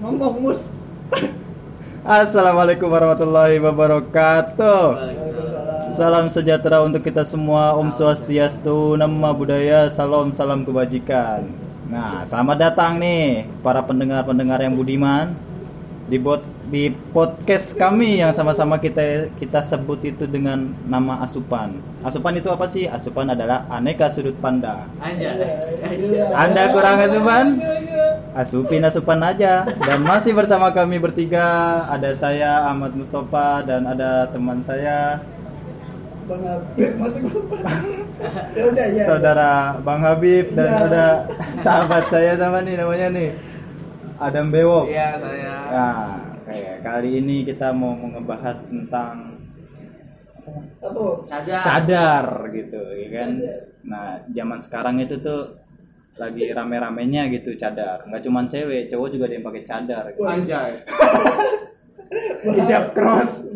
ngomong mus. Assalamualaikum warahmatullahi wabarakatuh. Salam sejahtera untuk kita semua. Om Swastiastu, Nama Budaya, Salam, Salam Kebajikan. Nah, selamat datang nih para pendengar-pendengar yang budiman di podcast kami yang sama-sama kita sebut itu dengan nama asupan. Asupan itu apa sih? Asupan adalah aneka sudut pandang. Anda kurang asupan? Asupin asupan aja. Dan masih bersama kami bertiga, ada saya Ahmad Mustafa dan ada teman saya Bang Habib. Saudara Bang Habib dan ada sahabat saya sama nih namanya nih Adam Bewok. Iya, saya. Nah, kayak kali ini kita mau ngebahas tentang cadar gitu, ya kan? Cadar. Nah, zaman sekarang itu tuh lagi rame-ramenya gitu cadar. Enggak cuma cewek, cowok juga ada yang pakai cadar gitu. Anjay. Hijab cross.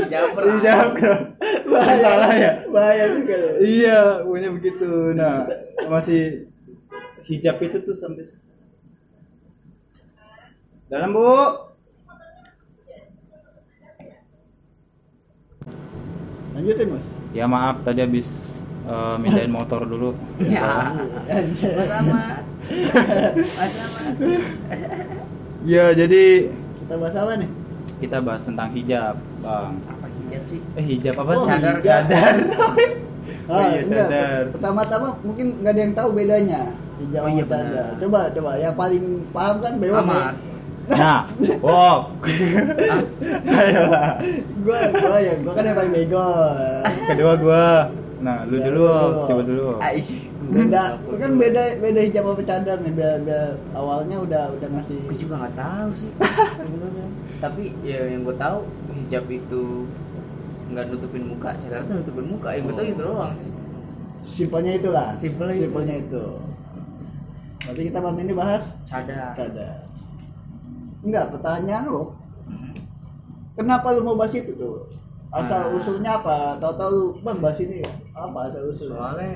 Hijab cross. Masalah ya? Bahaya juga loh. Iya, punya begitu. Nah, masih hijab itu tuh sampai dalam, Bu. Lanjutin, Mas. Ya maaf tadi habis mindahin motor dulu. Ya. Ya, jadi kita bahas apa nih? Kita bahas tentang hijab, Bang. Apa hijab sih? Hijab apa? Cadar. Oh, iya, cadar. Pertama-tama mungkin enggak ada yang tahu bedanya hijab sama cadar. Coba yang paling paham kan Bewok. Nah, wow. Ayolah. Gua kan yang paling bego. Kedua gua. Nah, lu dulu, coba dulu. Beda hijab sama cadar nih. Awalnya udah ngasih. Gua juga enggak tahu sih sebenarnya. Tapi ya yang gua tahu hijab itu enggak nutupin muka, cadar itu nutupin muka. Yang betul itu doang sih. Simpelnya itulah. Simpelnya itu. Berarti kita malam ini bahas cadar. Enggak, pertanyaan lo, kenapa lo mau bahas itu tuh? Asal usulnya apa? Tahu-tahu Bang bahas ini apa asal usulnya? Soalnya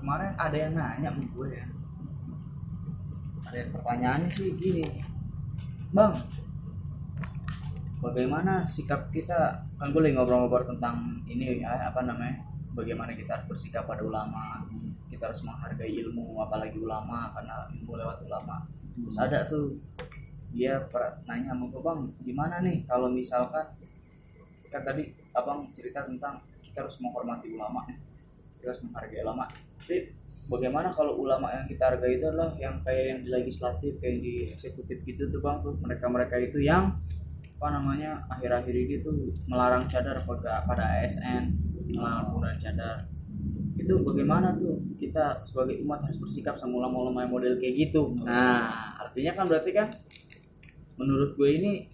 kemarin ada yang nanya sama gue ya. Ada yang pertanyaannya sih gini, Bang, bagaimana sikap kita? Kan gue lagi ngobrol-ngobrol tentang ini ya, apa namanya? Bagaimana kita harus bersikap pada ulama? Kita harus menghargai ilmu, apalagi ulama, karena ilmu lewat ulama. Terus ada tuh dia nanya sama gue, Bang, gimana nih kalau misalkan kan tadi Abang cerita tentang kita harus menghormati ulama, kita harus menghargai ulama. Jadi bagaimana kalau ulama yang kita hargai itu adalah yang kayak yang di legislatif, kayak di eksekutif gitu tuh Bang, tuh mereka itu yang apa namanya akhir-akhir ini tuh melarang cadar pada ASN, melarang penggunaan cadar. Itu bagaimana tuh kita sebagai umat harus bersikap sama ulama-ulama yang model kayak gitu? Nah, artinya kan berarti kan menurut gue ini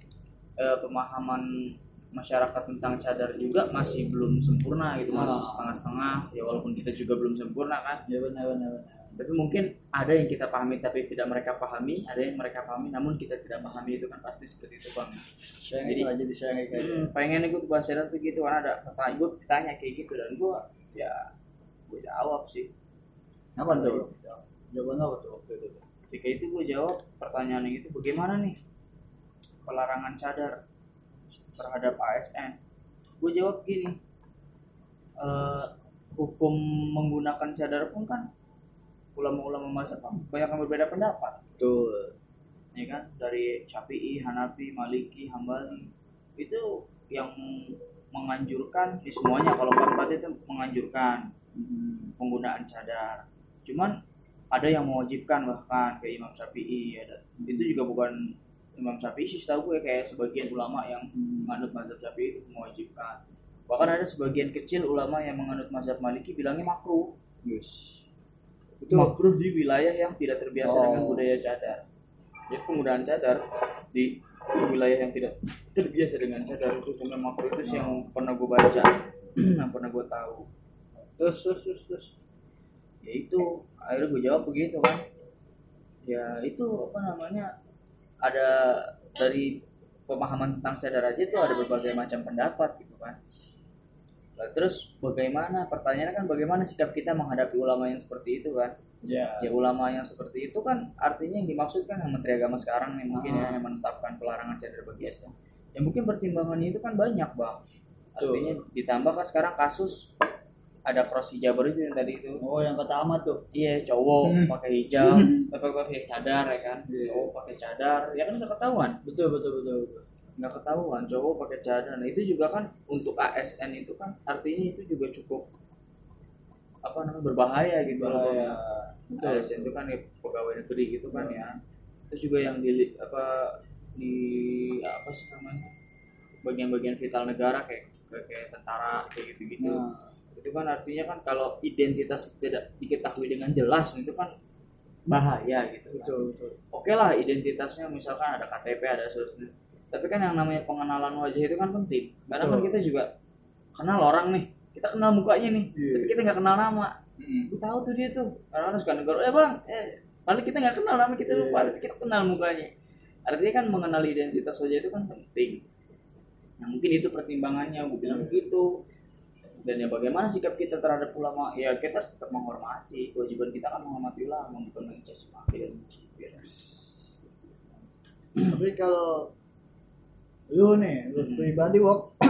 pemahaman masyarakat tentang cadar juga masih belum sempurna gitu, masih setengah-setengah ya, walaupun kita juga belum sempurna kan. Ya benar. Tapi mungkin ada yang kita pahami tapi tidak mereka pahami, ada yang mereka pahami namun kita tidak pahami, itu kan pasti seperti itu Bang. Jadi pengen ikut bahas cadar tuh gitu, karena ada pertanyaan gue ditanya kayak gitu dan gue jawab sih. Apa tuh? Jawaban apa tuh waktu itu? Ketika itu gue jawab pertanyaan itu, bagaimana nih pelarangan cadar terhadap ASN? Gue jawab gini, hukum menggunakan cadar pun kan ulama-ulama masa kan banyak yang berbeda pendapat. Betul. Ya kan, dari Syafi'i, Hanafi, Maliki, Hambali itu yang menganjurkan di semuanya, kalau pendapat itu menganjurkan penggunaan cadar. Cuman ada yang mewajibkan bahkan kayak Imam Syafi'i ada. Itu juga bukan Imam Syafi'i sih tahu gue, kayak sebagian ulama yang menganut mazhab Syafi'i itu mewajibkan. Bahkan ada sebagian kecil ulama yang menganut mazhab Maliki bilangnya makruh. Yes. Itu makruh di wilayah yang tidak terbiasa dengan budaya cadar. Jadi penggunaan cadar di wilayah yang tidak terbiasa dengan cadar itu hukumnya makruh, itu yang pernah gue baca, yang pernah gue tahu. Terus. Ya itu, akhirnya gue jawab begitu kan. Ya itu apa namanya, ada dari pemahaman tentang cadar aja tuh ada berbagai macam pendapat gitu kan. Nah, terus bagaimana, pertanyaannya kan bagaimana sikap kita menghadapi ulama yang seperti itu kan. Ya ulama yang seperti itu kan artinya yang dimaksudkan Menteri Agama sekarang yang mungkin yang menetapkan pelarangan cadar bagi Islam. Yang mungkin pertimbangannya itu kan banyak, Bang. Artinya ditambah kan sekarang kasus ada cross hijab baru itu yang tadi itu. Oh, yang kata Ahmad tuh. Iya, cowok pakai hijab, pakai cadar ya kan. Cowok pakai cadar, ya kan enggak ketahuan. Betul. Enggak ketahuan cowok pakai cadar. Nah, itu juga kan untuk ASN itu kan artinya itu juga cukup berbahaya gitu loh. ASN itu kan ya, pegawai negeri gitu kan ya. Terus juga yang di bagian-bagian vital negara kayak tentara kayak gitu-gitu. Itu kan artinya kan kalau identitas tidak diketahui dengan jelas itu kan bahaya gitu. Betul. Oke lah identitasnya misalkan ada KTP ada sesuatu. Tapi kan yang namanya pengenalan wajah itu kan penting. Karena kan kita juga kenal orang nih. Kita kenal mukanya nih, tapi kita nggak kenal nama. Kita tahu tuh dia tuh. Karena harus kan negara, bang, paling kita nggak kenal nama kita lupa, tapi kita kenal mukanya. Artinya kan mengenal identitas wajah itu kan penting. Nah mungkin itu pertimbangannya, gue bilang begitu. Dan ya bagaimana sikap kita terhadap ulama? Ya kita tetap menghormati, kewajiban kita kan menghormati ulama, bukan mencaci maki dan mencibir. Tapi kalau lu nih, lu pribadi Wok,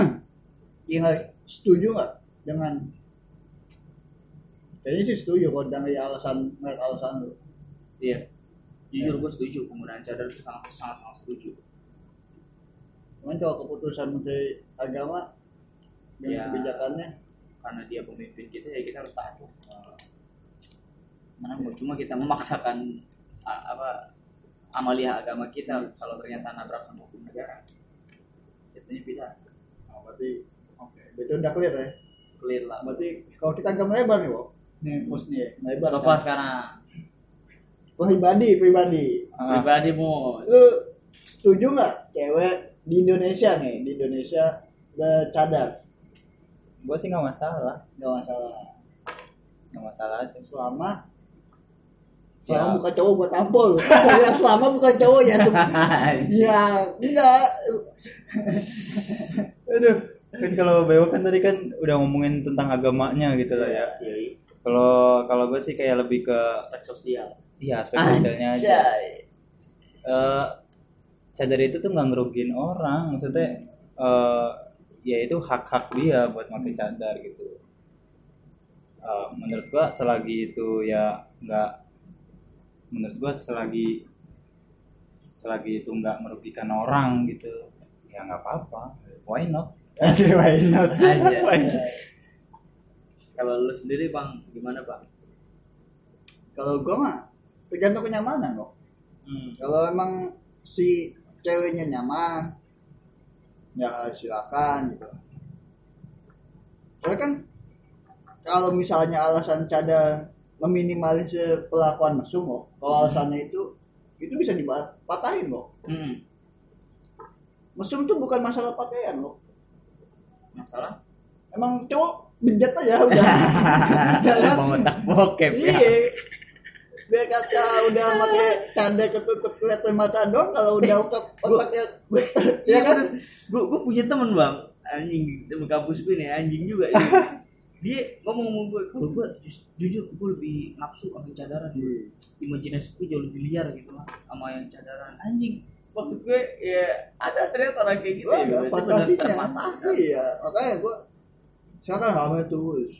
ingat setuju nggak dengan? Kayaknya sih setuju kalau dari alasan lu. Iya, jujur gue setuju penggunaan cadar itu sangat setuju. Cuman kalau keputusan Menteri Agama dengan kebijakannya karena dia pemimpin kita ya kita harus taat. Mana mau cuma kita memaksakan amaliah agama kita kalau ternyata nabrak sama hukum negara. Jatuhnya pidana. Oh, berarti itu udah clear ya? Clear lah. Berarti kalau kita agak melebar nih, Wak. Nih pos nih melebar. Lepas sekarang. Pribadi. Pribadi Mus. Lu setuju enggak cewek di Indonesia bercadar? Gue sih nggak masalah aja. Selama bukan cowok buat tampol. Ya selama bukan cowok ya. Ya enggak. Aduh, kan kalau Bewok kan tadi kan udah ngomongin tentang agamanya gitu lah ya. Kalau gue sih kayak lebih ke aspek sosial. Iya aspek sosialnya aja. Cadar itu tuh nggak ngerugiin orang, maksudnya ya itu hak dia buat pakai cadar gitu. Menurut gua selagi itu ya nggak, menurut gua selagi itu nggak merugikan orang gitu, ya nggak apa-apa. Why not? Aja. Kalau lu sendiri bang, gimana bang? Kalau gua mah tergantung kenyamanan kok. Kalau emang si ceweknya nyaman ya silakan gitu. Soalnya kan kalau misalnya alasan cadar meminimalisir perlakuan mesum kok, kalau alasannya itu bisa dipatahin kok. Mesum itu bukan masalah pakaian kok. Masalah? Emang cowok bejat aja udah. Mengotak bokep ya. Iya. Dia kata udah pakai tanda ketutup kelihatan mata doang kalau udah otaknya ya kan. Gue punya teman bang, anjing teman kampus gue nih, anjing juga ini. Dia ngomong gue kalau gue jujur gue lebih nafsu sama cadaran. Imajinasi gue jauh lebih liar gitu lah sama yang cadaran, anjing. Maksud gue ya ada ternyata orang kayak gitu ya benar terpatah. Iya makanya gue sekarang ramai terus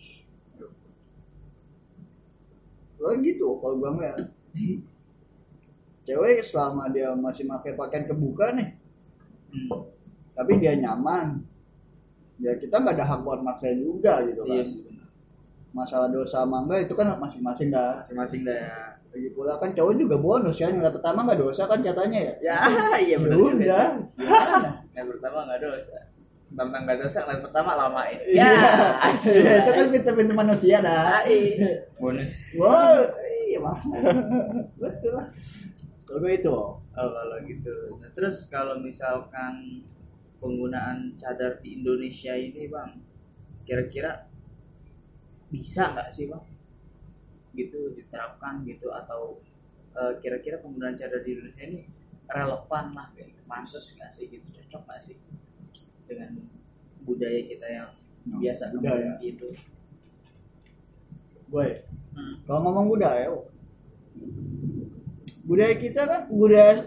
lo gitu. Kalau gue nggak cewek selama dia masih pakai pakaian kebuka nih tapi dia nyaman ya kita nggak ada hak buat maksa juga gitu kan. Masalah dosa mangga itu kan masing-masing dah ya. Lagi pula kan cowok juga bonus ya, nilai pertama nggak dosa kan katanya ya. Iya benar udah ya. Nilai pertama nggak dosa, tentang nggak dosa nilai pertama lama ini ya. Itu kan pintu manusia dah. Bonus. Wow, iya mah. Betul lah. Kalau itu. Kalau gitu. Nah, terus kalau misalkan penggunaan cadar di Indonesia ini, bang, kira-kira bisa nggak sih, bang? Gitu diterapkan gitu atau kira-kira penggunaan cadar di Indonesia ini relevan lah, pantas nggak sih gitu, cocok nggak sih dengan budaya kita yang biasa budaya. Gitu. Boy, kalau ngomong budaya, Budaya kita kan, budaya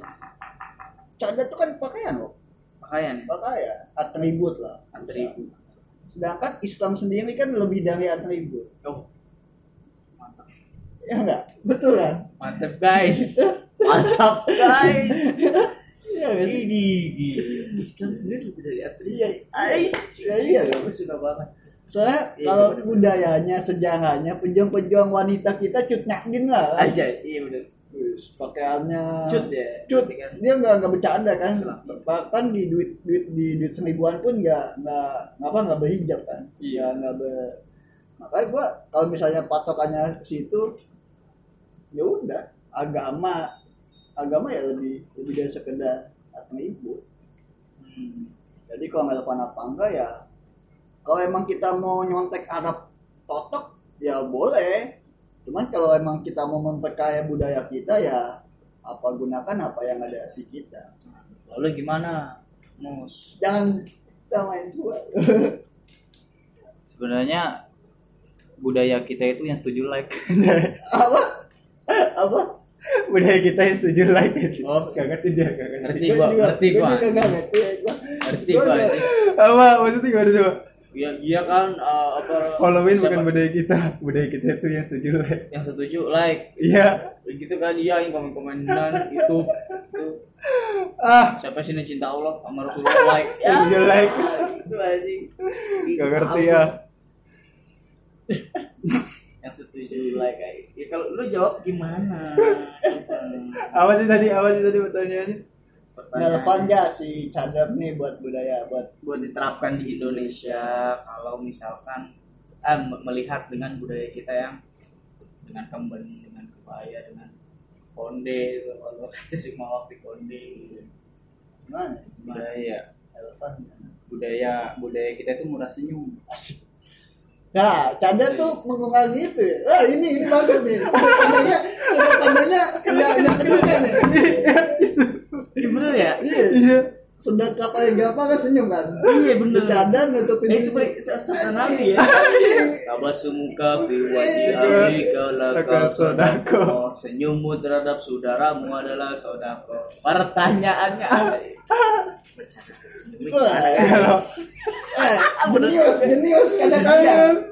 cadar itu kan pakaian loh. Pakaian, atribut lah. Atribut. Sedangkan Islam sendiri kan lebih dari atribut. Oh. Mantap. Ya enggak? Betul kan? Mantap guys. Mantap guys. Ya ini. Islam sendiri lebih dari atribut. Iya. Iya, aku suka banget. Soalnya kalau budayanya, sejarahnya, pejuang-pejuang wanita kita cut nyakdin lah. Kan? Aja, iya benar. Pakaiannya cut. Dia enggak bercanda kan. Bahkan di duit seribuan pun enggak berhijab kan. Iya, enggak ber. Makanya gua kalau misalnya patokannya ke situ ya udah, agama ya lebih dari sekedar agama ibu. Jadi kalau enggak ada apa enggak ya, kalau emang kita mau nyontek Arab totok ya boleh. Cuman kalau emang kita mau memperkaya budaya kita ya apa gunakan apa yang ada di kita. Lalu gimana, Mus? Jangan samain gua. Sebenarnya budaya kita itu yang setuju like. Apa? Budaya kita yang setuju like itu. Oh, kagak ngerti dia. Ngerti gua. Apa maksudnya gimana coba? Ya dia kan apa followin bukan budaya kita itu yang setuju like. Yang setuju like. Iya. Begitu kan dia yang komen-komenan itu. Ah, siapa sih yang cinta Allah sama Rasulullah like. Ya. Setuju like. Itu anjing. Enggak ngerti ya. Yang setuju like kayak. Ya kalau lu jawab gimana? Apa sih tadi pertanyaannya? Relevan nggak si cadar nih buat budaya buat diterapkan di Indonesia kalau misalkan melihat dengan budaya kita yang dengan kemben, dengan kebaya, dengan konde, kalau kita cuma waktu konde gimana budaya relevan budaya kita itu murah senyum asik. Nah, cadar tuh mengungkal gitu ya. Wah, ini bagus nih. Tandanya enggak kedengaran ya. Iya bener ya? Iya. Sedang kapal yang gampang kan senyum kan? Iya bener. Bercanda nutupin itu seakan nabi ya. Tabasu muka biwati abika laka sodako. Senyummu terhadap saudaramu adalah sodako. Pertanyaannya apa ya? Bercanda genius kadang-kadang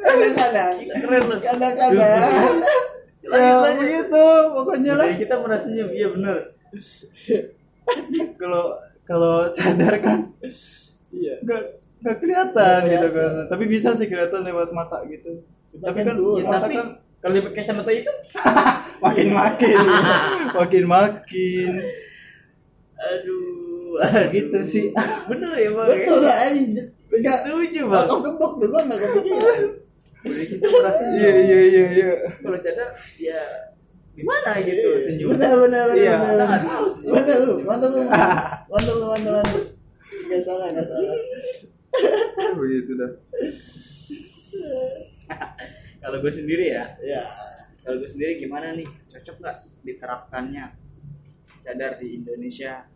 ya begitu pokoknya lah kita merasanya iya benar. Kalau cadar kan iya nggak kelihatan gitu kan, tapi bisa sih kelihatan lewat mata gitu. Tapi kan kalau pakai kacamata itu makin aduh. Gitu sih benar ya bang, betul lah setuju bang. Aku kebok dulu nggak kepikiran boleh kita merasa iya kalau cadar ya gimana gitu senyum benar mantap lu nggak salah begitu dah. Kalau gue sendiri ya kalau gue sendiri gimana nih, cocok nggak diterapkannya cadar di Indonesia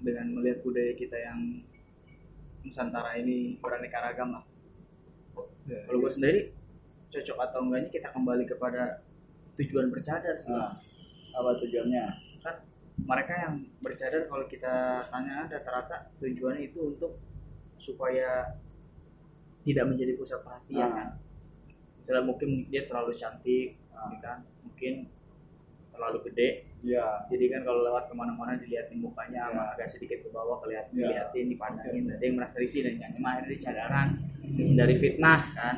dengan melihat budaya kita yang Nusantara ini beraneka ragam lah. Kalau gue sendiri cocok atau enggaknya kita kembali kepada tujuan bercadar sih. Apa tujuannya? Kan mereka yang bercadar kalau kita tanya rata-rata tujuannya itu untuk supaya tidak menjadi pusat perhatian kan. Misalnya mungkin dia terlalu cantik kan, mungkin terlalu gede. Yeah. Jadi kan kalau lewat kemana-mana dilihatin mukanya sama agak sedikit ke bawah dilihatin, dipandangin. Ada yang merasa risih dan yang lain dari cadaran, dari fitnah kan.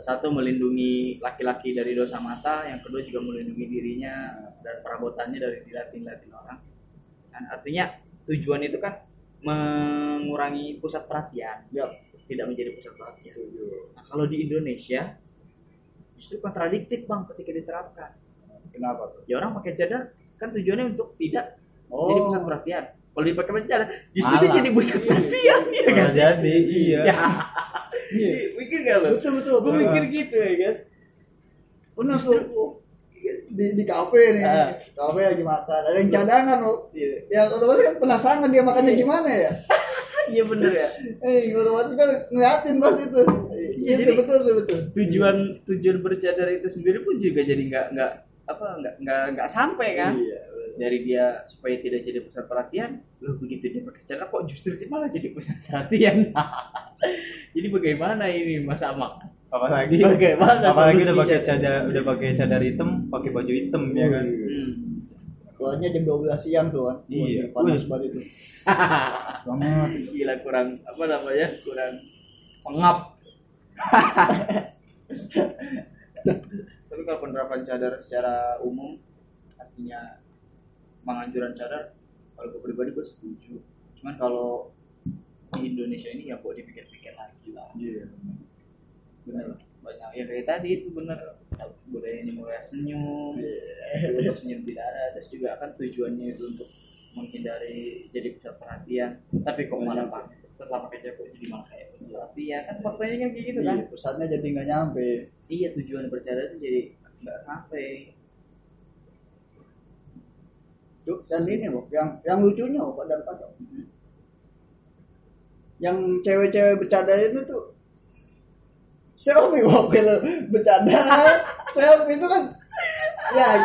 Satu melindungi laki-laki dari dosa mata, yang kedua juga melindungi dirinya dan perabotannya dari dilatin-latin orang. Kan artinya tujuan itu kan mengurangi pusat perhatian, tidak menjadi pusat perhatian. Nah, kalau di Indonesia justru kontradiktif bang ketika diterapkan. Kenapa tuh? Ya orang pakai cadar kan tujuannya untuk tidak jadi pusat perhatian. Kalau dipakai cadar justru dia jadi pusat perhatian. Iya kan? Jadi iya. Mikir enggak lo? Betul. Gue mikir gitu ya kan. Pernah tuh di kafe nih. Kafe lagi makan. Ada yang cadangan lo. Ya otomatis kan penasaran dia makannya gimana ya? Iya bener ya. Otomatis kan ngeliatin pas itu. Iya, betul. Tujuan bercadar itu sendiri pun juga jadi nggak sampai kan? Iya, dari dia supaya tidak jadi pusat perhatian, loh begitu dia bercadar kok justru malah jadi pusat perhatian. Jadi bagaimana ini Mas Amak? Apalagi udah pakai cadar hitam, pakai baju hitam ya kan. Keluarnya jam 12 siang tuh kan. Iya, panas banget itu. Panas banget. Gila, kurang pengap. Tapi kalau penerapan cadar secara umum artinya menganjuran cadar, kalau gue pribadi gue setuju. Cuman kalau di Indonesia ini ya kok dipikir-pikir lagi lah. Iya. Benar banyak ya kayak tadi itu benar budayanya mulai senyum, untuk senyum tidak ada, terus juga kan tujuannya itu untuk menghindari jadi pusat perhatian, tapi kok malah pak setelah pakai jaket jadi malah kayak pusat perhatian kan faktanya kan kayak gitu kan, pusatnya jadi nggak nyampe. Iya, tujuan bercadar itu jadi nggak sampai. Tuh dan ini loh yang lucunya loh kok daripada yang cewek-cewek bercadar itu tuh selfie mobil bercanda, selfie itu kan, ya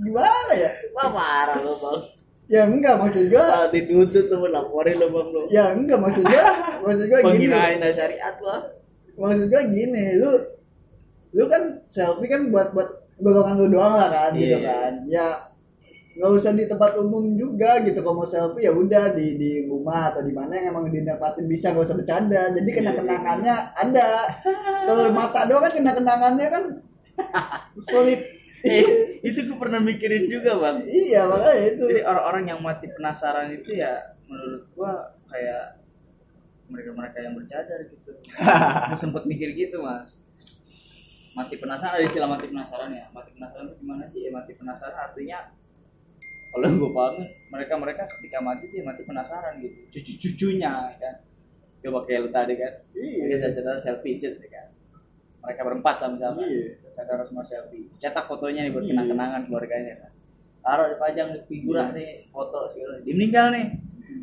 gimana ya? Wah marah lo bang. Ya enggak maksud gua. Dituntut tuh laporin lo bang lo. Ya enggak maksud gua. Penghinaan syariat lah. Maksud gua gini, lu kan selfie kan buat golongan lu doang lah kan, gitu kan. Ya nggak usah di tempat umum juga gitu, kalau mau selfie ya udah di rumah atau di mana yang emang didapatin bisa, nggak usah bercanda, jadi kenang-kenangannya ada. Kalau mata doang kan kenang-kenangannya kan sulit. Itu gue pernah mikirin juga bang. Iya makanya itu. Jadi orang-orang yang mati penasaran itu ya menurut gua kayak mereka yang bercadar gitu. Gue sempet mikir gitu mas. Mati penasaran, ada istilah mati penasaran ya. Mati penasaran itu gimana sih? Ya mati penasaran artinya kalau gue paham, mereka ketika mati dia mati penasaran gitu. Cucu-cucunya kan. Coba kayak lu tadi kan. Iya, saya selfie gitu kan. Mereka berempat lah misalnya. Iya. Saya harus mau selfie. Cetak fotonya nih buat kenang-kenangan keluarganya kan. Taruh dipajang di figura nih foto si orang. Dia meninggal nih.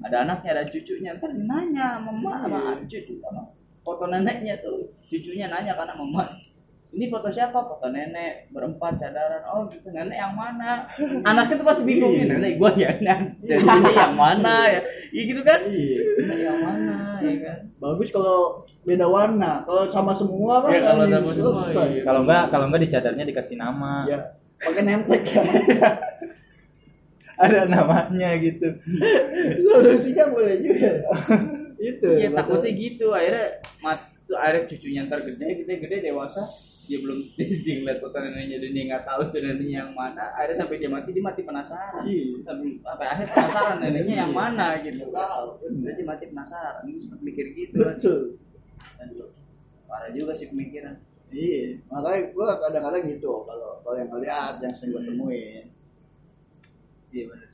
Ada anaknya, ada cucunya. Entar nanya mama sama cucu sama foto neneknya tuh. Cucunya nanya karena mama. Ini foto siapa? Foto nenek berempat cadaran. Oh gitu, nenek yang mana? Anaknya tuh pasti bingung ya, nenek gua ya kan. Jadi yang mana ya? Iya gitu kan? Iya. Yang mana ya kan? Bagus kalau beda warna. Kalau sama semua kan. Ya, kalau sama semua. Iya. Kalau enggak di cadarnya dikasih nama. Ya. Pakai name tag kan. Ada namanya gitu. Solusinya boleh juga. Itu. Ya takutnya gitu. Akhirnya cucunya ntar gede dewasa. Dia belum ngeliat foto neneknya dan dia nggak tahu tuh neneknya yang mana. Akhirnya sampai dia mati, dia mati penasaran. Sampai akhirnya penasaran neneknya yang mana gitu. Jadi mati penasaran. Dia sempat mikir gitu. Betul. Dan parah juga sih pemikiran. Iya. Makanya gue kadang-kadang gitu. Kalau yang ngeliat, yang sering gue temuin. Iya benar.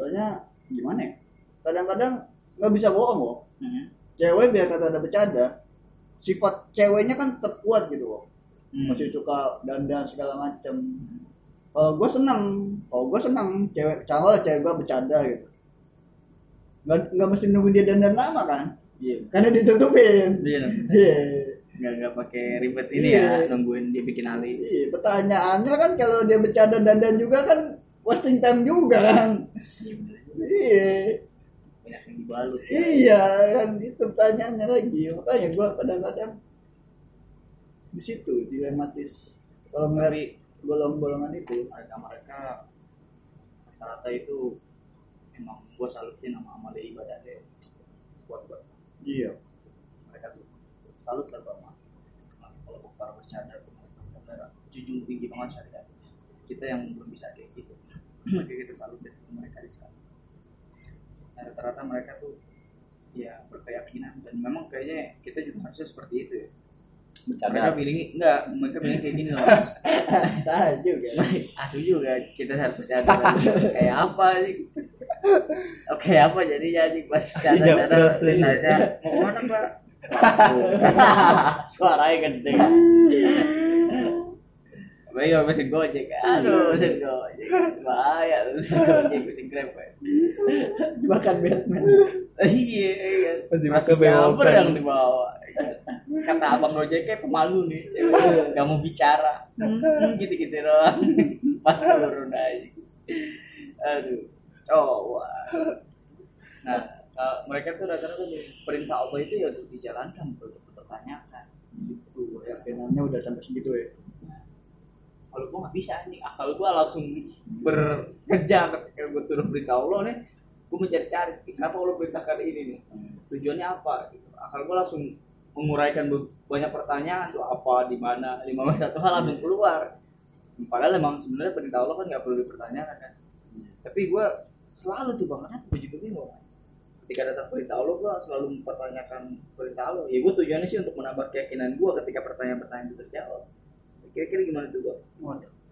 Soalnya gimana ya? Kadang-kadang nggak bisa bohong loh. Cewek biar kata ada bercanda. Sifat ceweknya kan terkuat gitu loh. Masih suka dandan segala macam. Kalau gue senang, cewek gue bercanda gitu. Nggak mesti nunggu dia dandan lama kan? Iya. Karena ditutupin. Iya. Nggak pakai ribet ini ya, nungguin dia bikin alis. Iya. Pertanyaannya kan kalau dia bercanda dandan juga kan wasting time juga kan? Iya. Banyak yang dibalut. Iya, kan gitu pertanyaannya lagi. Makanya gue kadang-kadang di situ dilematis. Kalau ngeliat golongan-golongan itu, mereka rata-rata itu emang gue salutin sama amal ibadahnya buat. Iya. Mereka tuh salut lah bang. Kalau bukan bercanda, mereka jujur tinggi banget syariat. Kita yang belum bisa kayak gitu, maka kita salutin sama mereka di sana. Nah, rata-rata mereka tuh ya berkeyakinan dan memang kayaknya kita juga harusnya seperti itu ya. Bercanda. Mereka bilang kayak gini loh. Tahu juga. Asu juga kita harus bercanda. Kayak apa sih? Oke, apa jadinya sih pas bercanda. Mau kemana Pak? Suaranya gede. Bayo mesin Gojek. Aduh, mesin Gojek. Bahaya tuh mesin Gojek, mesin Grab. Bahkan Batman. Iya. Pasti pakai bewok yang dibawa. kata abang Roja kayak pemalu nih, cewek nggak mau bicara, gitu loh, pas turun aja, aduh, cowok. Nah, mereka tuh rata-rata perintah Allah itu ya untuk dijalankan, untuk dipertanyakan, gitu. Ya, kenalnya udah sampai segitu ya. Kalau gue nggak bisa nih, akal gue langsung bekerja ketika gue turun perintah Allah nih, gue mencari-cari, kenapa Allah perintahkan ini nih, tujuannya apa? Gitu. Akal gue langsung menguraikan banyak pertanyaan tuh apa, di mana, 5 menit 1 hal langsung keluar. Padahal emang sebenarnya perintah Allah kan nggak perlu dipertanyakan kan. Tapi gue selalu tuh banget gue juga bingung. Ketika datang perintah Allah gue selalu mempertanyakan perintah Allah. Ya gue tujuannya sih untuk menambah keyakinan gue ketika pertanyaan-pertanyaan itu terjawab. Kira-kira gimana tuh gue?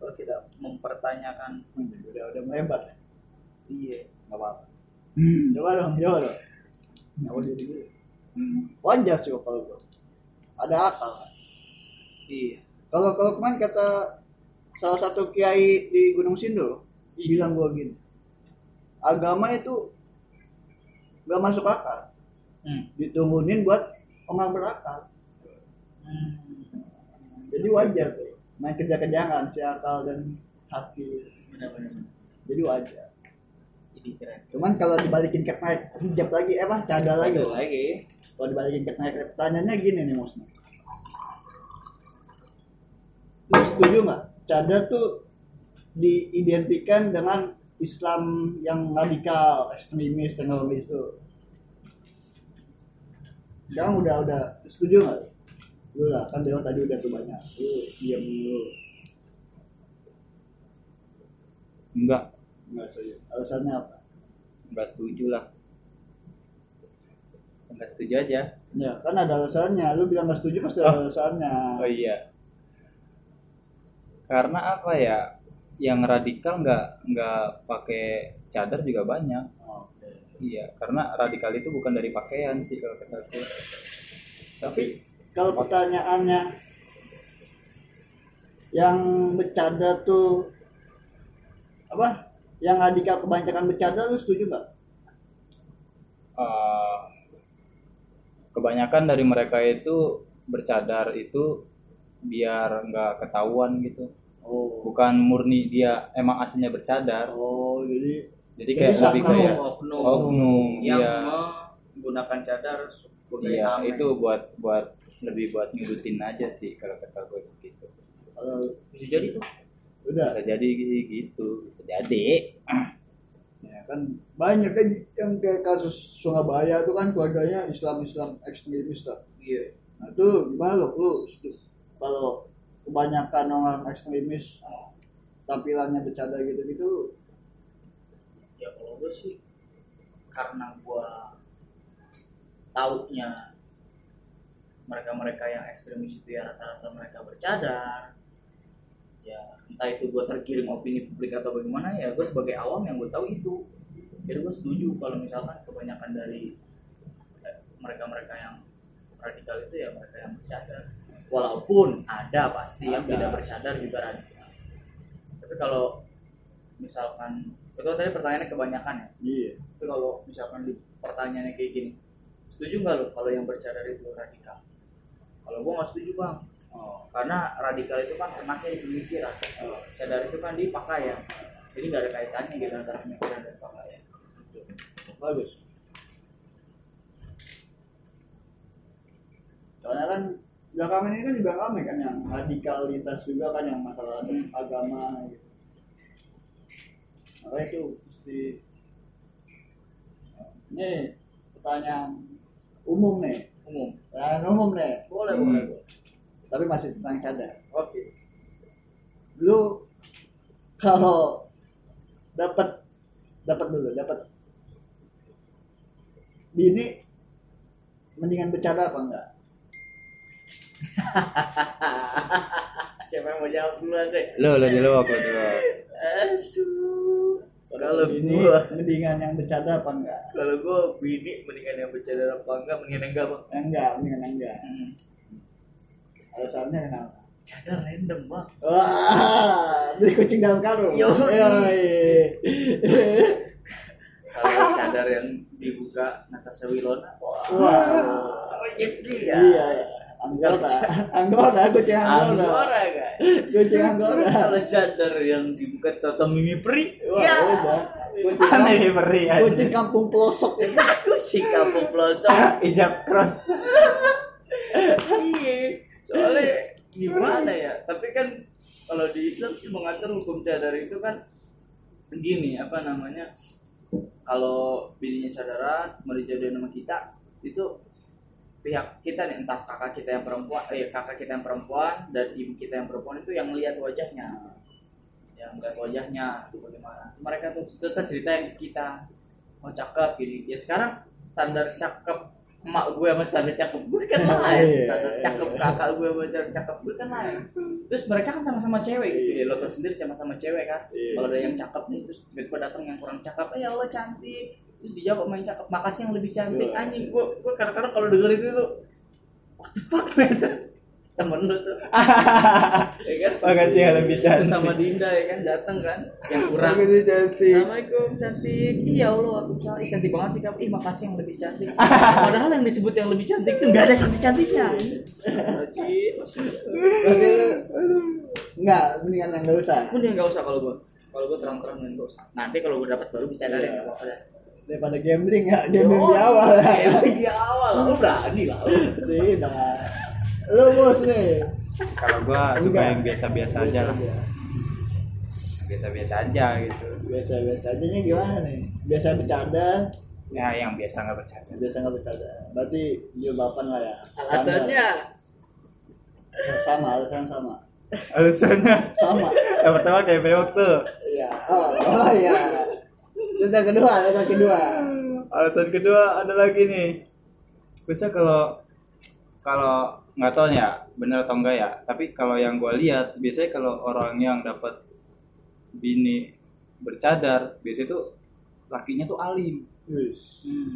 Kalau kita mempertanyakan udah melebar. Iya, nggak apa-apa. Coba dong. Nyawa jadi gue. Wajar sih kalau gue ada akal. Iya. Kalau kemarin kata salah satu kiai di Gunung Sindur, bilang gue gini, agama itu gak masuk akal, ditungguin buat orang berakal. Jadi wajar tuh main kerja-kerjaan si akal dan hati. Benar-benar. Jadi wajar. Jadi keren. Cuman kalau dibalikin ke naik hijab lagi, cadar lagi. Kalau dibalikin ke naik, pertanyaannya gini nih maksudnya. Lu setuju nggak? Cadar tuh diidentikan dengan Islam yang radikal, ekstremis, teroris itu. Sekarang udah setuju nggak? Lu lah kan Dewa tadi udah tuh banyak. Lu diam dulu. Enggak setuju. Alasannya apa? Enggak setuju lah. Enggak setuju aja. Ya kan ada alasannya. Lu bilang enggak setuju pasti ada alasannya. Oh iya. Karena apa ya? Yang radikal nggak pakai cadar juga banyak. Okay. Iya, karena radikal itu bukan dari pakaian sih kalau kata aku. Tapi kalau pertanyaannya yang bercadar tuh apa? Yang radikal kebanyakan bercadar, lu setuju nggak? Kebanyakan dari mereka itu bercadar itu biar nggak ketahuan gitu. Oh. Bukan murni dia emang aslinya bercadar. Oh, jadi kayak lebih kayak oknum yang menggunakan cadar. Iya, itu buat lebih buat nyudutin aja sih kalau kata gue segitu. Bisa jadi tuh. Udah. Bisa jadi gitu, bisa jadi. Ya kan banyak kan yang kayak kasus Sungabaya itu kan keluarganya Islam ekstremis tuh. Iya. Nah tuh gimana lu kalau kebanyakan orang ekstremis tampilannya bercadar gitu-gitu. Ya kalau gue sih karena gue taunya mereka-mereka yang ekstremis itu ya rata-rata mereka bercadar. Ya entah itu gue tergiring opini publik atau bagaimana, ya gue sebagai awam yang gue tahu itu. Jadi gue setuju kalau misalkan kebanyakan dari mereka-mereka yang radikal itu ya mereka yang bercadar. Walaupun ada pasti yang tidak bercadar juga radikal. Tapi kalau misalkan itu tadi pertanyaannya kebanyakan ya. Iya. Tapi kalau misalkan pertanyaannya kayak gini, setuju nggak lo kalau yang bercadar itu radikal? Kalau gua nggak setuju bang. Oh. Karena radikal itu kan enaknya di pemikiran. Oh. Cadar itu kan di pakaian. Jadi nggak ada kaitannya gitu antara pemikiran dan pakaian. Bagus. Soalnya kan belakangan ini kan juga ramai kan yang radikalitas juga kan yang masalah agama gitu. Makanya itu mesti nih pertanyaan umum. Pertanyaan umum nih. Boleh. Tapi masih tentang cadar. Oke. Lu kalau dapat bini mendingan bercadar apa enggak? Siapa yang mau jawab duluan sih? Lo jawab. Aduh. Kalau bini mendingan yang bercadar apa enggak? Kalau gue bini mendingan yang bercadar apa enggak? Mendingan enggak. Alasannya kenapa? Cadar random bang. Wah, beli kucing dalam karung. Yoi. Kalau cadar yang dibuka Natasha Wilona. Wah. Gitu ya. Iya. Anggora guys. Goceng Anggora. Kalau cadar yang dibuka tata mimi peri. Wah, ya. Mimi peri. Goceng kampung pelosok itu. Goceng kampung pelosok. Ijab cross. Iya. Soalnya gimana ya? Tapi kan kalau di Islam sih mengatur hukum cadar itu kan begini, apa namanya? Kalau bininya cadaran cuma dijodohin sama kita, itu pihak kita nih, entah kakak kita yang perempuan dan ibu kita yang perempuan itu yang melihat wajahnya, bagaimana mereka tuh terus ceritain ke kita, oh cakep gini ya. Sekarang standar cakep emak gue sama standar cakep gue kan lain, standar cakep kakak gue sama standar cakep gue kan lain. Terus mereka kan sama-sama cewek gitu ya, lo tau sendiri sama-sama cewek kan. Kalau ada yang cakep nih terus tiba-tiba datang yang kurang cakep, ya Allah cantik, terus dijawab main cakep, makasih yang lebih cantik. Anjing, gue kadang-kadang kalau denger itu tuh what the fuck man, temen lu tuh ya kan, makasih yang lebih cantik sama Dinda ya kan, datang kan yang kurang, makasih cantik, assalamualaikum cantik, iya Allah aku cantik banget sih kamu, ih makasih yang lebih cantik. Padahal yang disebut yang lebih cantik tuh nggak ada cantik-cantiknya. Mendingan nggak usah kalau gue terang-terang nggak usah. Nanti kalau gue dapat baru bicara deh, nggak apa-apa deh. Daripada gambling ya, gambling di awal lah. Gambling di awal, lu berani lah. Tidak. Lu bos nih. Kalau gua suka yang biasa-biasa aja lah. Biasa-biasa aja gitu. Biasa-biasa aja nya gimana nih? Biasa bercanda? Ya yang biasa nggak bercanda. Berarti jawaban lah ya. Alasannya alasan sama. Alasannya sama. Yang pertama kayak bewok tuh. Iya. Oh iya. Terus yang kedua, alasan kedua ada lagi nih. Biasa kalau nggak tahu ya benar atau enggak ya, tapi kalau yang gue lihat biasanya kalau orang yang dapat bini bercadar biasanya tuh lakinya tuh alim.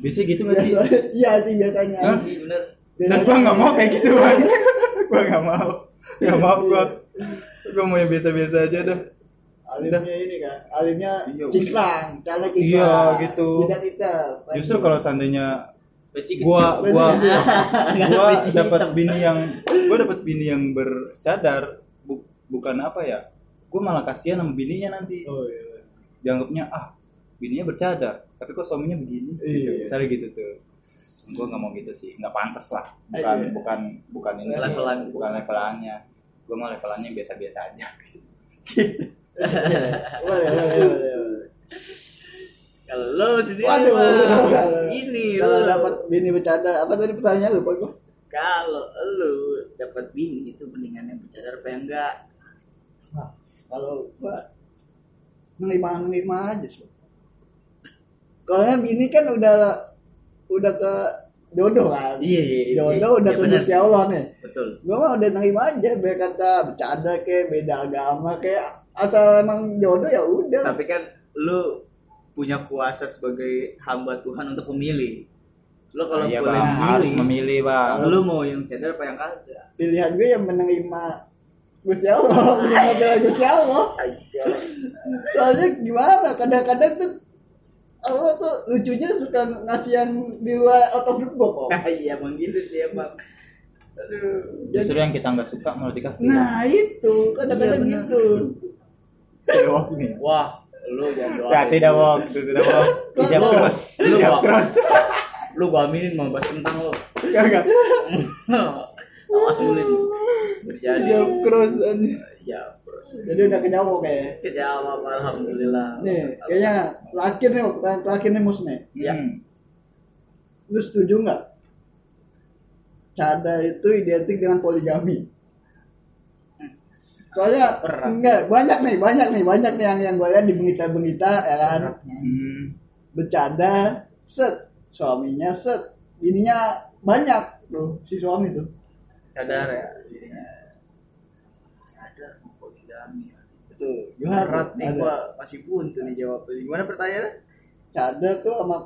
Biasanya gitu nggak sih? Iya sih biasanya. Sih benar. Dan gue nggak mau kayak gitu kan. Gue nggak mau gue mau yang biasa-biasa aja dah. Alimnya ini kan, cingkrang, karena kita tidak hitam. Justru kalau seandainya gua dapat bini yang bercadar, bukan apa ya, gua malah kasihan sama bininya nanti. Oh iya. Dianggapnya bininya bercadar, tapi kok suaminya begini. Iya. Gitu, misalnya gitu tuh. Gua nggak mau gitu sih, nggak pantas lah. Bukan ini levelan, bukan levelannya. Gua mah levelannya biasa-biasa aja. Gitu. Boleh. Kalau lo sendiri ini kalau dapat bini bercadar, apa tadi pertanyaan lu Pak? Kalau lo dapat bini itu mendingan yang bercadar apa yang enggak? Nah, kalau gua menerima aja sih. Karena bini kan udah ke jodoh kan? Iya. Jodoh udah kudusnya Allah nih. Betul. Gua mah udah nerima aja, biar kata bercadar kayak beda agama kayak atau emang jodoh ya udah. Tapi kan lu punya kuasa sebagai hamba Tuhan untuk memilih. Lu kalau boleh harus memilih, Bang. Lu mau yang cadar apa yang kagak? Pilihan gue yang menerima Gusti Allah, menerima Gusti Allah. Soalnya gimana? Kadang-kadang tuh Allah tuh lucunya suka ngasih yang di luar out of the box. Iya, emang gitu sih, Bang. Justru yang kita nggak suka malah dikasih. Nah, itu kadang-kadang gitu. Bewok nih. Wah, lu jangan doa. Ya tidak bewok. Ijab cross. Lu gua aminin mau bahas tentang lu. Enggak. Awas sulit. Terjadi. Ijab cross. Ya, bro. Jadi udah kenyawa kayaknya. Kenyawa alhamdulillah. Nih, kayaknya terakhir nih musne. Iya. Lu setuju enggak? Cadar itu identik dengan poligami. Soalnya banyak nih yang gue lihat di berita-berita ya kan. Bercadar, suaminya bininya banyak tuh si suami tuh. Cadar ya. Cadar poligami. Betul. Berat nih gue masih buntu nih jawab. Gimana pertanyaannya? Cadar tuh sama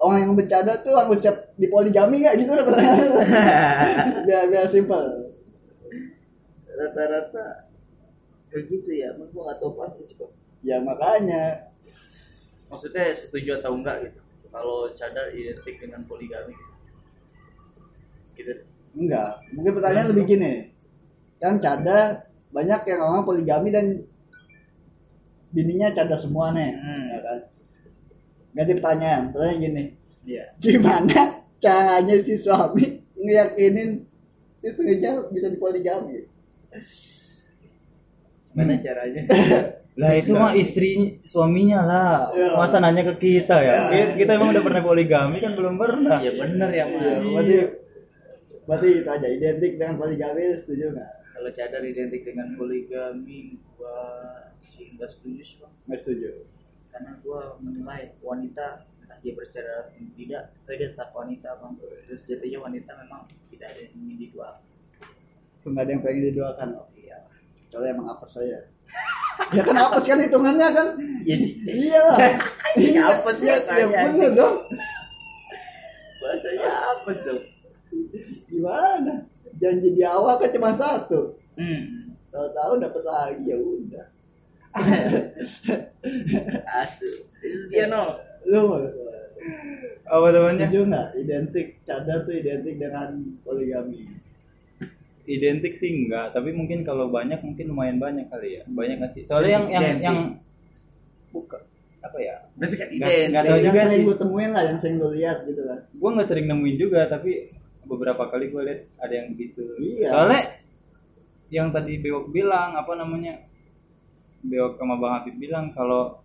orang yang bercadar tuh harus siap di poligami enggak gitu lah pertanyaannya. Biar simpel. Rata-rata begitu ya, emang gua nggak tahu pasti sih kok. Ya makanya, maksudnya setuju atau enggak gitu. Kalau cadar identik dengan poligami, gitu. Enggak, mungkin pertanyaan lebih gini. Kan cada banyak yang orang poligami dan bininya cada semua nih. Ya kan? Ganti pertanyaan gini. Iya. Gimana caranya si suami ngeyakinin istrinya bisa dipoligami? Gimana caranya? Lah itu mah istri suaminya lah. Ya. Masa nanya ke kita ya? Ya. Kita emang udah pernah poligami kan belum pernah. Ya benar ya, Mas. Ya, berarti itu aja identik dengan poligami, setuju enggak? Kalau cadar identik dengan poligami, gua enggak setuju sih, Bang. Enggak setuju. Karena gua menilai wanita entah dia bercadar atau tidak, dia tetap wanita, Bang. Terus jadinya wanita memang tidak ada yang ingin diduakan. Enggak ada yang pengen diduakan. Oh, iya. Kalau emang apa saya? Ya kan apes kan hitungannya kan? Iya sih. Iya. Iya apes biasanya. Ya bener dong. Bahasanya apes dong. Gimana? Janji di awal kan cuma satu. Tahu-tahu dapat lagi ya udah. Asu. Dia no. Lu. Apa namanya? Setuju nggak? Identik cadar tuh identik dengan poligami. Identik sih enggak, tapi mungkin kalau banyak mungkin lumayan banyak kali ya. Banyak enggak sih? Soalnya yang buka apa ya? Berarti kan enggak tahu juga sih. Gue temuin lah yang sering gue lihat gitu lah. Gue enggak sering nemuin juga, tapi beberapa kali gue lihat ada yang begitu. Iya. Soalnya yang tadi Bewok bilang, apa namanya? Bewok sama Bang Habib bilang kalau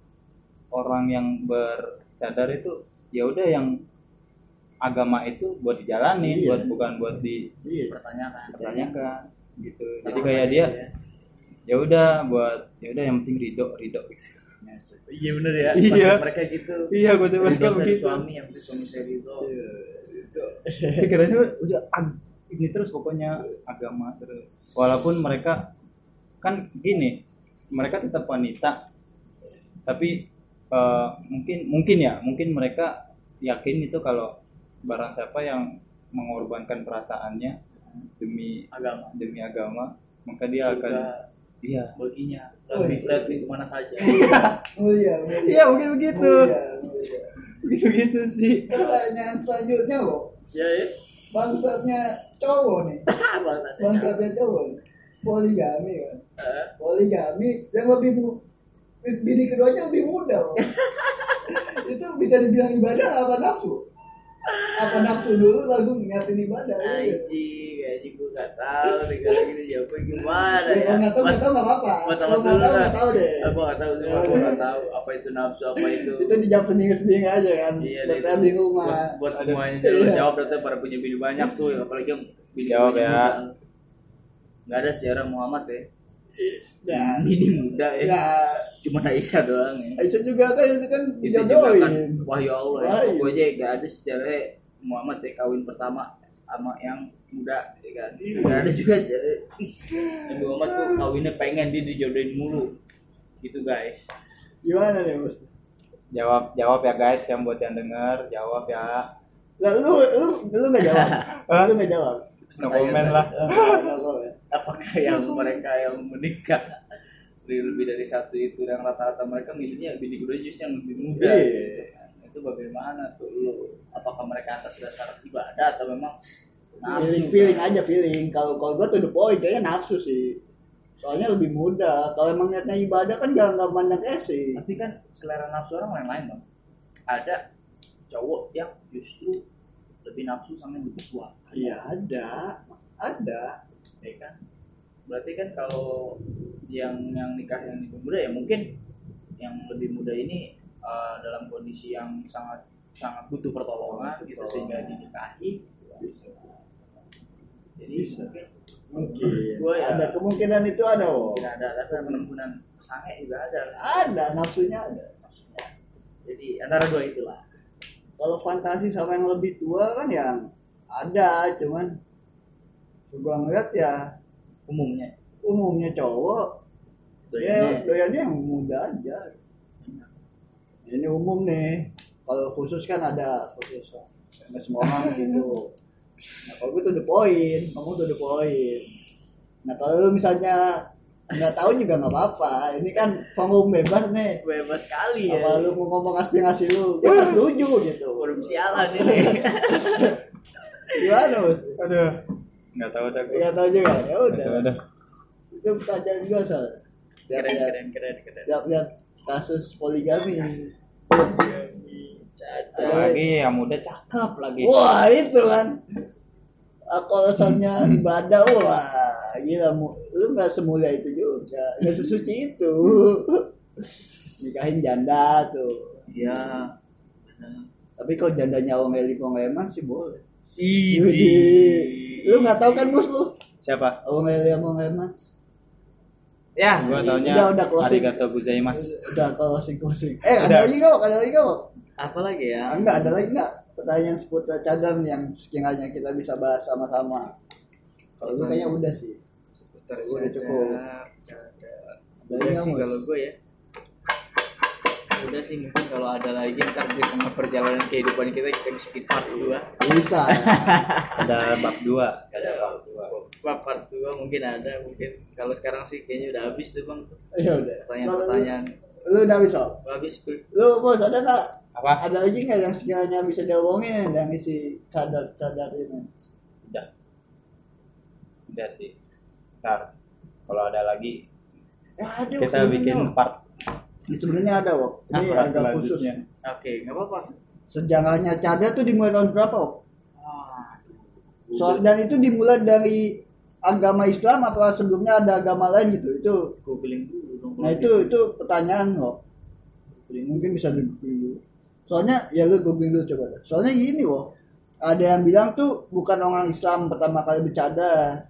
orang yang bercadar itu ya udah yang agama itu buat dijalani, buat bukan buat dipertanyakan gitu. Terlalu jadi kayak dia ya udah buat ya udah yang penting ridho gitu. Yes. Iya benar ya. Iya. Mereka gitu. Iya, gua sama begitu. Suami yang penting suami saya ridho. Iya, gitu. Pikirannya udah ini terus pokoknya agama terus. Walaupun mereka kan gini, mereka tetap wanita. Tapi mungkin mereka yakin itu kalau barang siapa yang mengorbankan perasaannya demi agama maka dia sudah akan iya baginya lebih kemana saja. Iya mungkin begitu. Begitu sih. Pertanyaan selanjutnya loh. Iya. Bangsatnya cowok nih. Bangsatnya cowok. Poligami kan. Poligami yang lebih bini keduanya lebih muda loh. Itu bisa dibilang ibadah apa nafsu? Apa nafsu dulu langsung nyatin ibadah Aji gue gak tau negara gini jawabnya gimana ya gak tau gak apa-apa gue gak tau apa itu nafsu apa itu dijawab sendiri aja kan bertahan di rumah buat semuanya lo jawab berarti para punya bini banyak tuh apalagi yang bini jawab ya gak ada sejarah Muhammad ya bini muda ya cuma Aisyah doang ya. Aisyah juga kan itu kan dijodohin. Wahyu Allah. Gue aja enggak ada sejarah Muhammad ya kawin pertama sama yang muda ya kan. Enggak ada juga sejarah. Nabi Muhammad tuh kawinnya pengen dia dijodohin mulu. Gitu guys. Gimana nih, Bos? Jawab ya guys yang buat yang dengar, jawab ya. Lah lu enggak jawab. Lu enggak jawab. No comment lah. Apakah yang mereka yang menikah lebih dari satu itu yang rata-rata mereka milihnya bini kedua justru yang lebih muda itu bagaimana tuh lo apakah mereka atas dasar ibadah atau memang nafsu feeling kalau gua tuh the point kayaknya nafsu sih soalnya lebih muda kalau emang niatnya ibadah kan nggak mandang sih tapi kan selera nafsu orang lain-lain Bang ada cowok yang justru lebih nafsu sama yang lebih tua iya ada ya kan berarti kan kalau yang nikah yang lebih muda ya mungkin yang lebih muda ini dalam kondisi yang sangat butuh pertolongan gitu sehingga dinikahi bisa. Jadi bisa. Mungkin ada kemungkinan itu ada loh. Tidak ada tapi penembunan sange juga ada. Ada nafsunya ada. Jadi antara dua itulah. Kalau fantasi sama yang lebih tua kan yang ada cuman gua ngeliat ya umumnya cowok doyannya yang muda aja ini umum nih kalau khusus kan ada khusus nggak semua orang gitu nah kalau gue tuh the point kamu tuh the point nah kalau lu misalnya nggak tahu juga nggak apa-apa ini kan forum bebas nih bebas sekali ya kalau lu mau ngomong aspirasi lu gue nggak setuju gitu forum sialan ini gimana Mas? Aduh Nggak tahu dah. Nggak tahu juga. Ya udah. Itu pertanyaan juga soal. Keren. Lihat kasus poligami. Ada lagi yang muda cakep lagi. Wah itu kan. Kalau asalnya ibadah, wah gila, lu nggak semulia itu juga, nggak sesuci itu. Nikahin janda tuh. Iya. Tapi kalau jandanya Omeli Pongeman sih boleh. Lu nggak tahu kan bos lu? Siapa? Omeli Pongeman. Ya, gua taunya. Udah closing. Arigato gozaimasu. Udah closing. Ada lagi kok. Apa lagi ya? Enggak ada lagi enggak. Pertanyaan seputar cadang yang sekiranya kita bisa bahas sama-sama. Kalau gue kayaknya udah sih. Seputar gue udah cukup. Udah sih kalau gue ya. Udah sih mungkin kalau ada lagi ntar di tengah perjalanan kehidupan kita bisa bikin part 2. Bisa. Ada bab 2. Bab part 2 mungkin ada. Mungkin kalau sekarang sih kayaknya udah habis tuh bang. Iya udah. Pertanyaan. Lu udah habis sob? Habis. Lu bos ada gak? Apa? Ada lagi nggak yang sekiranya bisa diomongin yang isi cadar ini? Udah sih. Ntar kalau ada lagi kita bikin part. Sebenarnya ada wok. Ini agak khusus. Oke, nggak apa-apa. Sejarahnya cadar tuh dimulai tahun berapa wok? Dan itu dimulai dari agama Islam atau sebelumnya ada agama lain gitu? Itu. Googling dulu. Nah itu pertanyaan wok. Mungkin bisa dulu. Soalnya ya lu googling dulu coba. Soalnya gini loh, ada yang bilang tuh bukan orang Islam pertama kali bercadar.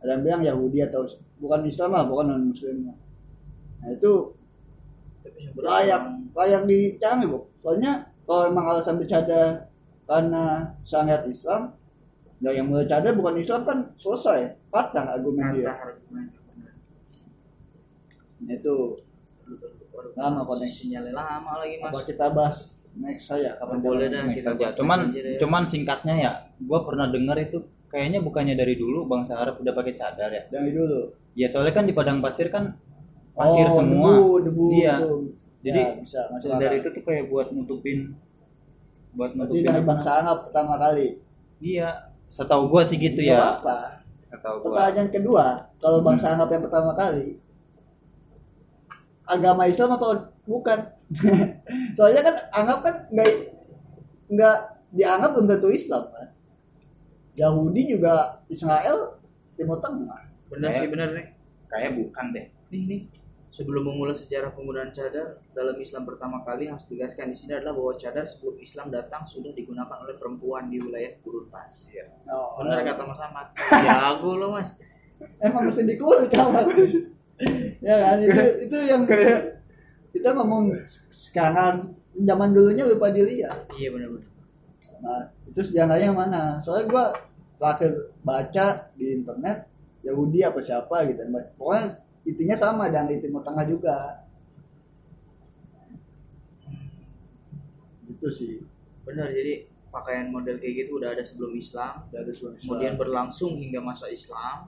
Ada yang bilang Yahudi atau bukan Islam lah, bukan non Muslim. Nah itu layak dicari bu. Soalnya kalau emang alasan bercadar karena syariat Islam, nah yang bercadar bukan Islam kan selesai, patah argumen dia. Nah itu. Lama koneksinya lama lagi mas. Apa kita bahas next saya kapan boleh dah kita. Cuman singkatnya ya, gue pernah dengar itu kayaknya bukannya dari dulu bangsa Arab udah pakai cadar ya? Dari dulu. Ya soalnya kan di padang pasir kan pasir semua. Debu. Iya. Jadi ya, bisa dari itu tuh kayak buat nutupin. Jadi dari bangsa Arab pertama kali. Iya. Setahu gue sih gitu ya. Apa? Pertanyaan kedua, kalau bangsa Arab yang pertama kali. Agama Islam atau bukan? Soalnya kan anggap kan nggak dianggap belum tentu Islam kan. Yahudi juga Israel Timur Tengah. Benar nih. Kayak bukan deh. Nih. Sebelum mengulas sejarah penggunaan cadar dalam Islam pertama kali harus digaskan di sini adalah bahwa cadar sebelum Islam datang sudah digunakan oleh perempuan di wilayah Gurun Pasir. Oh, benar kata Mas Ahmad. Jago lo Mas. Emang mesti dikulik kawan. Ya kan itu yang kayak kita ngomong sekarang zaman dulunya lupa dilihat. Iya benar. Nah, itu sejarahnya mana? Soalnya gua terakhir baca di internet Yahudi apa siapa gitu. Pokoknya intinya sama dan di Timur Tengah juga. Gitu sih. Benar, jadi pakaian model kayak gitu udah ada sebelum Islam, kemudian berlangsung hingga masa Islam.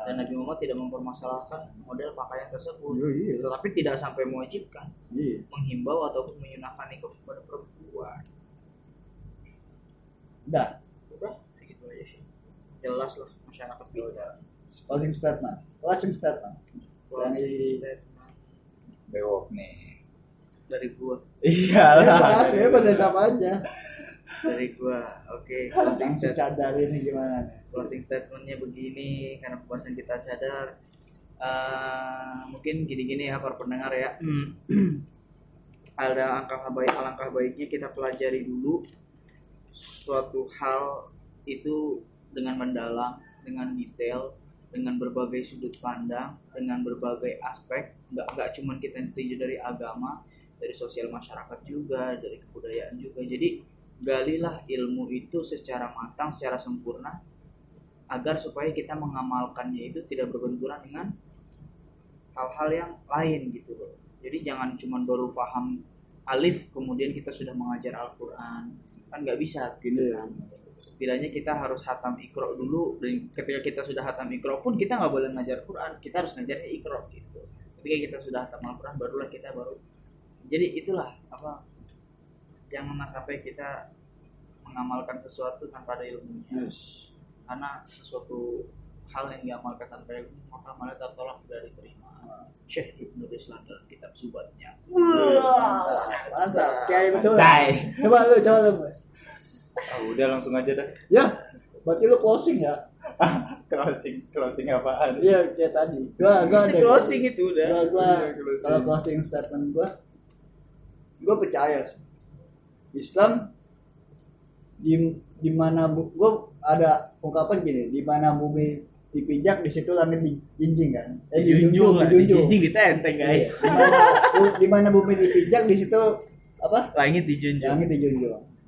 Dan Nabi Muhammad tidak mempermasalahkan model pakaian tersebut, tetapi tidak sampai mewajibkan, menghimbau ataupun menyunahkan itu kepada perempuan. Udah, gitu aja sih. Jelas lah masyarakat kita. Closing statement. Bewok nih dari gua. Iyalah. Saya pada siapa aja. Dari gua, oke. Closing cadar ini gimana? Closing statementnya begini, karena pembahasan kita cadar, mungkin gini-gini ya para pendengar ya. Ada alangkah baiknya kita pelajari dulu suatu hal itu dengan mendalam, dengan detail, dengan berbagai sudut pandang, dengan berbagai aspek. Nggak cuma kita tinjau dari agama, dari sosial masyarakat juga, dari kebudayaan juga. Jadi galilah ilmu itu secara matang, secara sempurna, agar supaya kita mengamalkannya itu tidak berbenturan dengan hal-hal yang lain gitu loh. Jadi jangan cuma baru paham alif kemudian kita sudah mengajar Al-Quran, kan nggak bisa gitu kan. Setidaknya kita harus hatam Iqra dulu, dan ketika kita sudah hatam Iqra pun kita nggak boleh ngajar Quran, kita harus ngajarnya Iqra gitu. Ketika kita sudah hatam Al-Quran barulah kita jadi itulah apa. Jangan sampai kita mengamalkan sesuatu tanpa ada ilmunya. Yes. karena sesuatu hal yang diamalkan mereka, maka malaikat tolak dari terima. Syekh Ibnu Tislan dalam kitab Subatnya. Mantap. Kayak betul. Coba lu, Mas. Udah langsung aja dah. Ya. Berarti lu closing ya? closing apaan? Iya, kayak tadi. Gua ada closing itu udah. Kalau closing statement gua percaya Islam di mana gua ada ungkapan gini, di mana bumi dipijak di situ langit dijinjing kan? Dijunjung. Dijinjing kita enteng guys. Di mana bumi dipijak di situ apa? Langit dijunjung.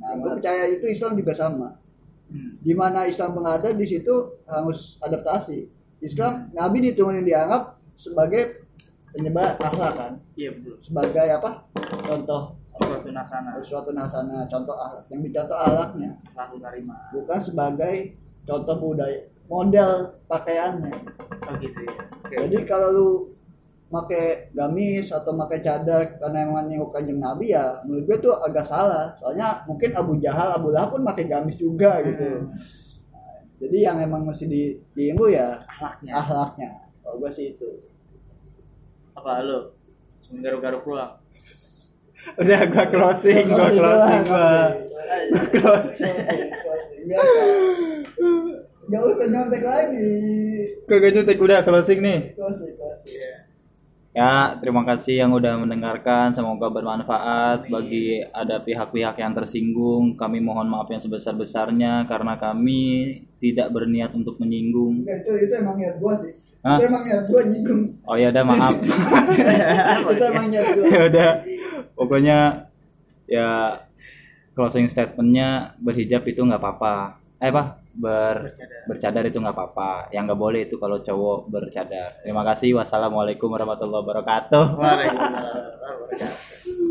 Nah, gua percaya itu Islam juga sama. Di mana Islam mengada di situ harus adaptasi. Islam Nabi diturunin dianggap sebagai penyebar akhlak kan? Iya betul. Sebagai apa? Contoh suatu nasana, contoh akhlak. Yang dicontoh akhlaknya, akhlakul karimah. Bukan sebagai contoh budaya, model pakaiannya. Oh gitu ya. Okay. Jadi kalau lu pakai gamis atau pakai cadar karena emang nengok Kanjeng Nabi ya menurut gue tuh agak salah. Soalnya mungkin Abu Jahal, Abu Lahab pun pakai gamis juga gitu. Nah, jadi yang emang mesti diimbu ya akhlaknya. Kalau gue sih itu. Apa lu? Menggaru-garu pulang. Udah gue closing. Gak usah nyontek lagi. Kagak nyontek, udah closing nih. Closing. Yeah. Ya, terima kasih yang udah mendengarkan. Semoga bermanfaat. Bagi ada pihak-pihak yang tersinggung, kami mohon maaf yang sebesar-besarnya karena kami tidak berniat untuk menyinggung. Itu emang niat gua sih. Hah? Itu emang niat gua nyinggung. Oh ya udah, maaf. Itu emang niat gua. Ya udah. Pokoknya ya closing statement-nya berhijab itu enggak apa-apa. Bercadar itu nggak apa-apa. Yang nggak boleh itu kalau cowok bercadar. Terima kasih. Wassalamualaikum warahmatullahi wabarakatuh. Waalaikumsalam warahmatullahi wabarakatuh.